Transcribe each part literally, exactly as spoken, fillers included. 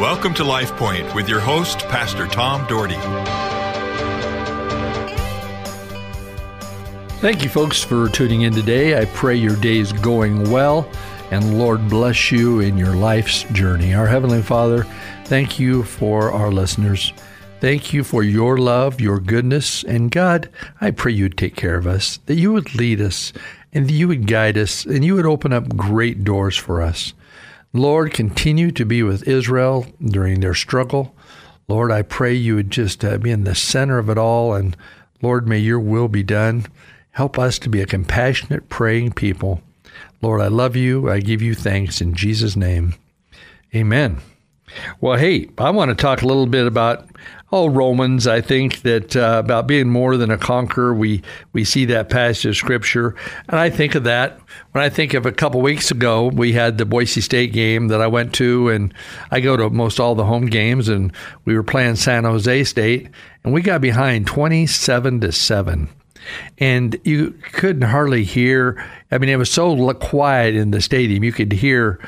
Welcome to Life Point with your host, Pastor Tom Dougherty. Thank you, folks, for tuning in today. I pray your day is going well, and Lord bless you in your life's journey. Our Heavenly Father, thank you for our listeners. Thank you for your love, your goodness, and God, I pray you'd take care of us, that you would lead us, and that you would guide us, and you would open up great doors for us. Lord, continue to be with Israel during their struggle. Lord, I pray you would just uh, be in the center of it all, and Lord, may your will be done. Help us to be a compassionate, praying people. Lord, I love you. I give you thanks in Jesus' name. Amen. Well, hey, I want to talk a little bit about, oh, Romans. I think that uh, about being more than a conqueror, we, we see that passage of Scripture. And I think of that when I think of a couple weeks ago, we had the Boise State game that I went to, and I go to most all the home games, and we were playing San Jose State, and we got behind twenty-seven to seven. And you couldn't hardly hear. I mean, it was so quiet in the stadium. You could hear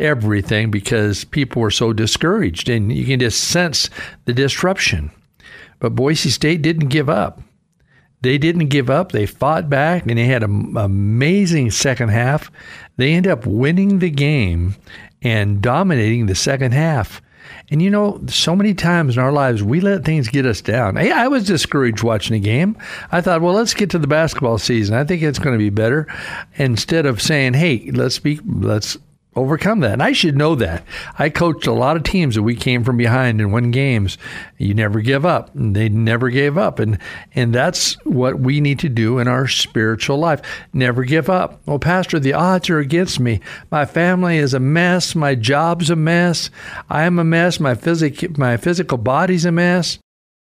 everything because people were so discouraged, and you can just sense the disruption. But Boise State didn't give up. They didn't give up. They fought back, and they had an amazing second half. They ended up winning the game and dominating the second half. And you know, so many times in our lives, we let things get us down. I, I was discouraged watching a game. I thought, well, let's get to the basketball season. I think it's going to be better. Instead of saying, hey, let's be, let's overcome that. And I should know that. I coached a lot of teams that we came from behind and won games. You never give up. And they never gave up. And and that's what we need to do in our spiritual life. Never give up. Well, Pastor, the odds are against me. My family is a mess. My job's a mess. I am a mess. My physic my physical body's a mess.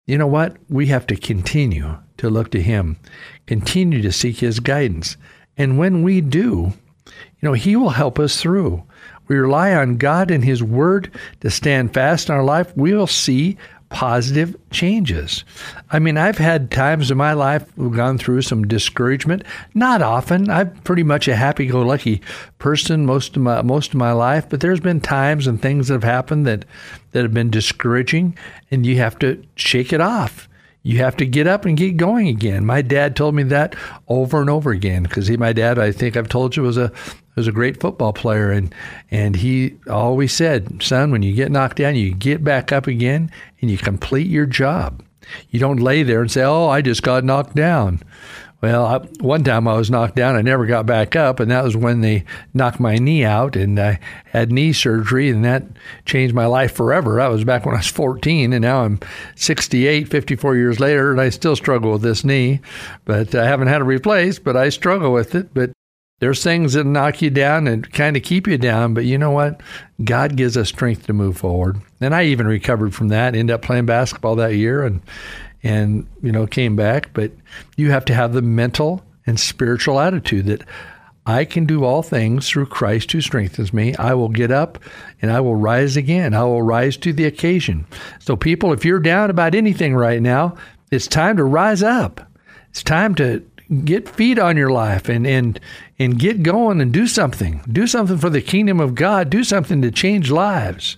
You know what? We have to continue to look to Him. Continue to seek His guidance. And when we do, you know, He will help us through. We rely on God and His Word to stand fast in our life. We will see positive changes. I mean, I've had times in my life we've gone through some discouragement. Not often. I'm pretty much a happy-go-lucky person most of my most of my life, but there's been times and things that have happened that, that have been discouraging, and you have to shake it off. You have to get up and get going again. My dad told me that over and over again because he, my dad, I think I've told you, was a was a great football player, and and he always said, son, when you get knocked down, you get back up again and you complete your job. You don't lay there and say, oh, I just got knocked down. Well, I, one time I was knocked down. I never got back up, and that was when they knocked my knee out, and I had knee surgery, and that changed my life forever. That was back when I was fourteen, and now I'm sixty-eight, fifty-four years later, and I still struggle with this knee. But I haven't had it replaced, but I struggle with it. But there's things that knock you down and kind of keep you down, but you know what? God gives us strength to move forward. And I even recovered from that, ended up playing basketball that year, and and, you know, came back. But you have to have the mental and spiritual attitude that I can do all things through Christ who strengthens me. I will get up and I will rise again. I will rise to the occasion. So people, if you're down about anything right now, it's time to rise up. It's time to get feet on your life and and and get going and do something. Do something for the kingdom of God. Do something to change lives.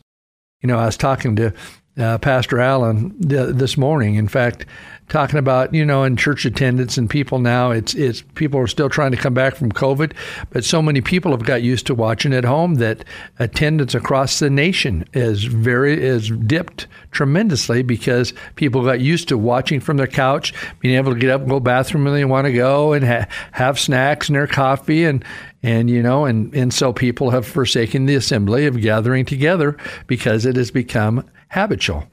You know, I was talking to Uh, Pastor Allen th- this morning, in fact, talking about, you know, in church attendance and people now, it's it's people are still trying to come back from COVID, but so many people have got used to watching at home that attendance across the nation is very is dipped tremendously because people got used to watching from their couch, being able to get up and go to the bathroom when they want to go and ha- have snacks and their coffee and And, you know, and, and so people have forsaken the assembly of gathering together because it has become habitual.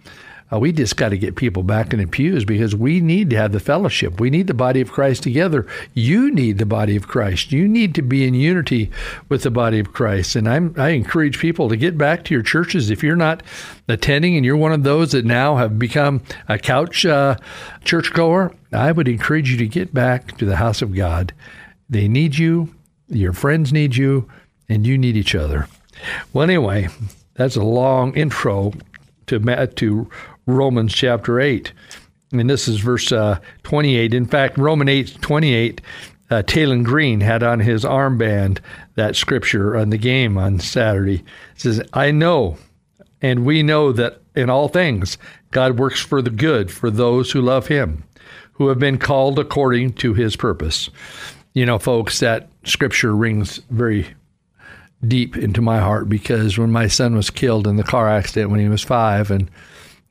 Uh, we just got to get people back in the pews because we need to have the fellowship. We need the body of Christ together. You need the body of Christ. You need to be in unity with the body of Christ. And I'm, I encourage people to get back to your churches. If you're not attending and you're one of those that now have become a couch uh, churchgoer, I would encourage you to get back to the house of God. They need you. Your friends need you, and you need each other. Well, anyway, that's a long intro to to Romans chapter eight. And this is verse uh, twenty-eight. In fact, Romans eight twenty-eight, uh, Taylen Green had on his armband that scripture on the game on Saturday. It says, I know And we know that in all things, God works for the good for those who love him, who have been called according to his purpose. You know, folks, that scripture rings very deep into my heart, because when my son was killed in the car accident when he was five, and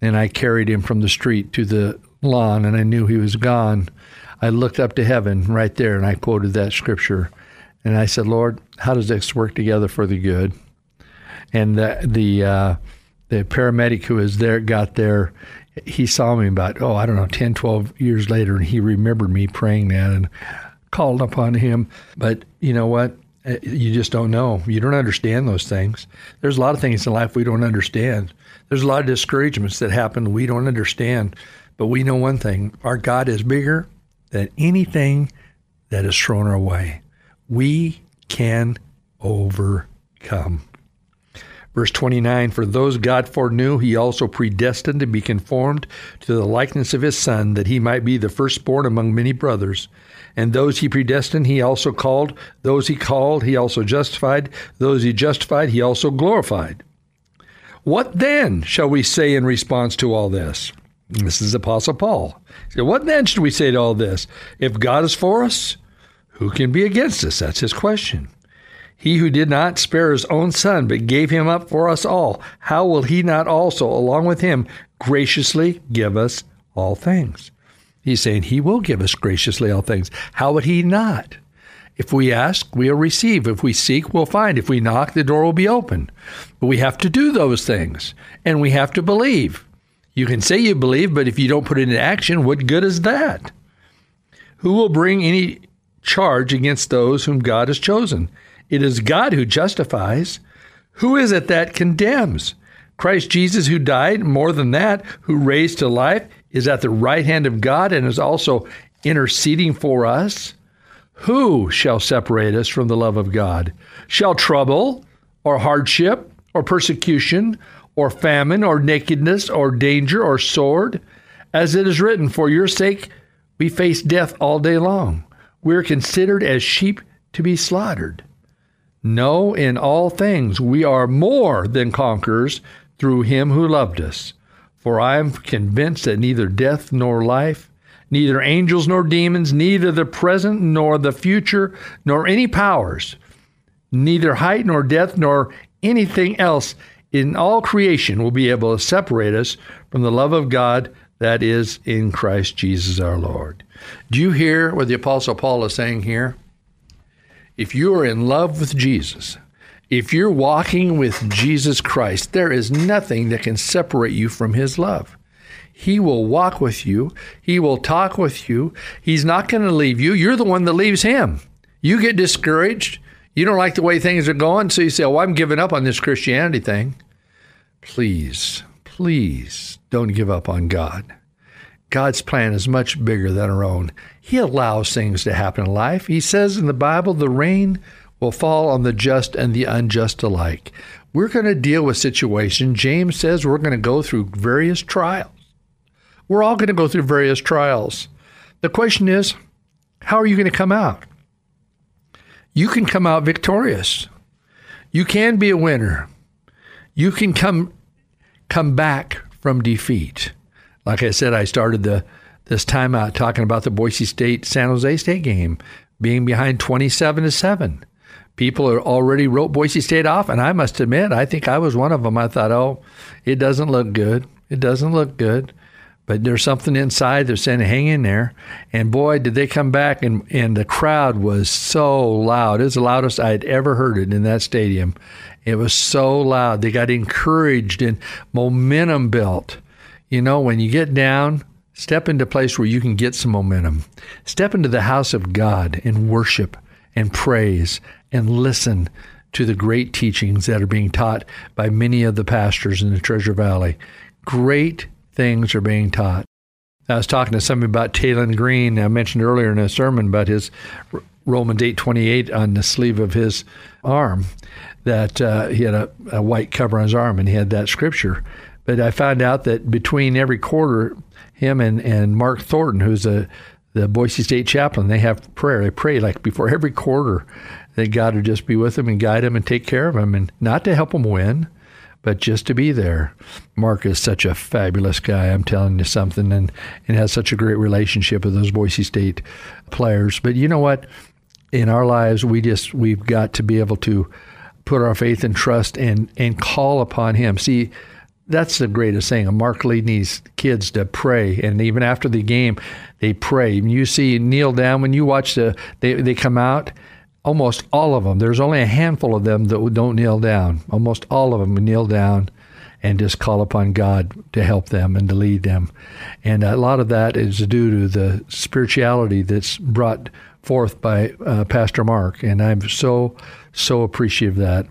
and I carried him from the street to the lawn, and I knew he was gone, I looked up to heaven right there, and I quoted that scripture. And I said, Lord, how does this work together for the good? And the the, uh, the paramedic who was there got there. He saw me about, oh, I don't know, ten, twelve years later, and he remembered me praying that and called upon him. But you know what? You just don't know. You don't understand those things. There's a lot of things in life we don't understand. There's a lot of discouragements that happen we don't understand. But we know one thing. Our God is bigger than anything that is thrown our way. We can overcome. Verse twenty-nine, for those God foreknew, he also predestined to be conformed to the likeness of his Son, that he might be the firstborn among many brothers. And those he predestined, he also called. Those he called, he also justified. Those he justified, he also glorified. What then shall we say in response to all this? And this is Apostle Paul. He said, what then should we say to all this? If God is for us, who can be against us? That's his question. He who did not spare his own Son, but gave him up for us all, how will he not also, along with him, graciously give us all things? He's saying he will give us graciously all things. How would he not? If we ask, we'll receive. If we seek, we'll find. If we knock, the door will be open. But we have to do those things, and we have to believe. You can say you believe, but if you don't put it into action, what good is that? Who will bring any charge against those whom God has chosen? It is God who justifies. Who is it that condemns? Christ Jesus, who died, more than that, who raised to life, is at the right hand of God and is also interceding for us. Who shall separate us from the love of God? Shall trouble or hardship or persecution or famine or nakedness or danger or sword? As it is written, for your sake we face death all day long. We are considered as sheep to be slaughtered. No, in all things we are more than conquerors through him who loved us. For I am convinced that neither death nor life, neither angels nor demons, neither the present nor the future, nor any powers, neither height nor depth nor anything else in all creation will be able to separate us from the love of God that is in Christ Jesus our Lord. Do you hear what the Apostle Paul is saying here? If you are in love with Jesus, if you're walking with Jesus Christ, there is nothing that can separate you from his love. He will walk with you. He will talk with you. He's not going to leave you. You're the one that leaves him. You get discouraged. You don't like the way things are going, so you say, oh, I'm giving up on this Christianity thing. Please, please don't give up on God. God's plan is much bigger than our own. He allows things to happen in life. He says in the Bible, the rain will fall on the just and the unjust alike. We're going to deal with situations. James says we're going to go through various trials. We're all going to go through various trials. The question is, how are you going to come out? You can come out victorious. You can be a winner. You can come come back from defeat. Like I said, I started the this time out talking about the Boise State, San Jose State game, being behind twenty-seven to seven. People are already wrote Boise State off, and I must admit, I think I was one of them. I thought, oh, it doesn't look good. It doesn't look good. But there's something inside. They're saying, hang in there. And boy, did they come back, and, and the crowd was so loud. It was the loudest I'd ever heard it in that stadium. It was so loud. They got encouraged and momentum built. You know, when you get down, step into a place where you can get some momentum. Step into the house of God and worship and praise and listen to the great teachings that are being taught by many of the pastors in the Treasure Valley. Great things are being taught. I was talking to somebody about Taylen Green. I mentioned earlier in a sermon about his Romans eight twenty-eight on the sleeve of his arm, that uh, he had a, a white cover on his arm, and he had that scripture. But I found out that between every quarter, him and, and Mark Thornton, who's a, the Boise State chaplain, they have prayer. They pray like before every quarter that God would just be with them and guide them and take care of them, and not to help them win, but just to be there. Mark is such a fabulous guy, I'm telling you something, and, and has such a great relationship with those Boise State players. But you know what? In our lives, we just, we've got to be able to put our faith and trust and, and call upon him. See, that's the greatest thing. Mark Lee needs kids to pray. And even after the game, they pray. You see, kneel down. When you watch, the they, they come out, almost all of them. There's only a handful of them that don't kneel down. Almost all of them kneel down and just call upon God to help them and to lead them. And a lot of that is due to the spirituality that's brought forth by uh, Pastor Mark. And I'm so, so appreciative of that.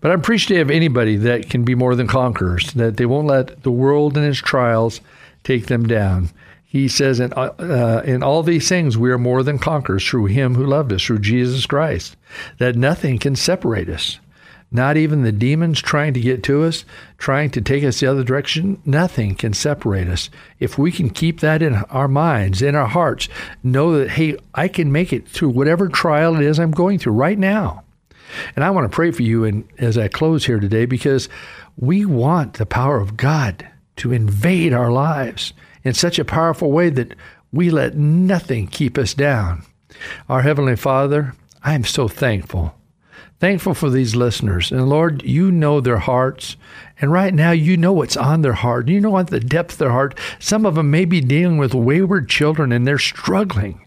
But I'm appreciative of anybody that can be more than conquerors, that they won't let the world and its trials take them down. He says, in, uh, in all these things, we are more than conquerors through him who loved us, through Jesus Christ, that nothing can separate us. Not even the demons trying to get to us, trying to take us the other direction. Nothing can separate us. If we can keep that in our minds, in our hearts, know that, hey, I can make it through whatever trial it is I'm going through right now. And I want to pray for you and as I close here today, because we want the power of God to invade our lives in such a powerful way that we let nothing keep us down. Our Heavenly Father, I am so thankful. Thankful for these listeners. And Lord, you know their hearts. And right now, you know what's on their heart. You know what the depth of their heart. Some of them may be dealing with wayward children and they're struggling.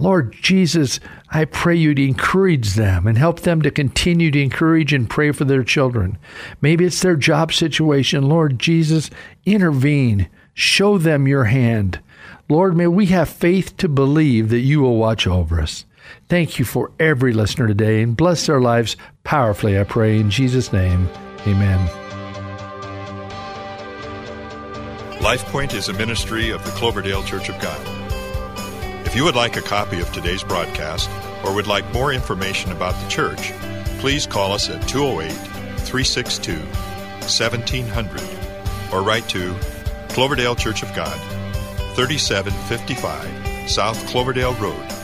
Lord Jesus, I pray you to encourage them and help them to continue to encourage and pray for their children. Maybe it's their job situation. Lord Jesus, intervene. Show them your hand. Lord, may we have faith to believe that you will watch over us. Thank you for every listener today, and bless their lives powerfully, I pray in Jesus' name. Amen. Life Point is a ministry of the Cloverdale Church of God. If you would like a copy of today's broadcast or would like more information about the church, please call us at two oh eight, three six two, one seven zero zero or write to Cloverdale Church of God, thirty-seven fifty-five South Cloverdale Road,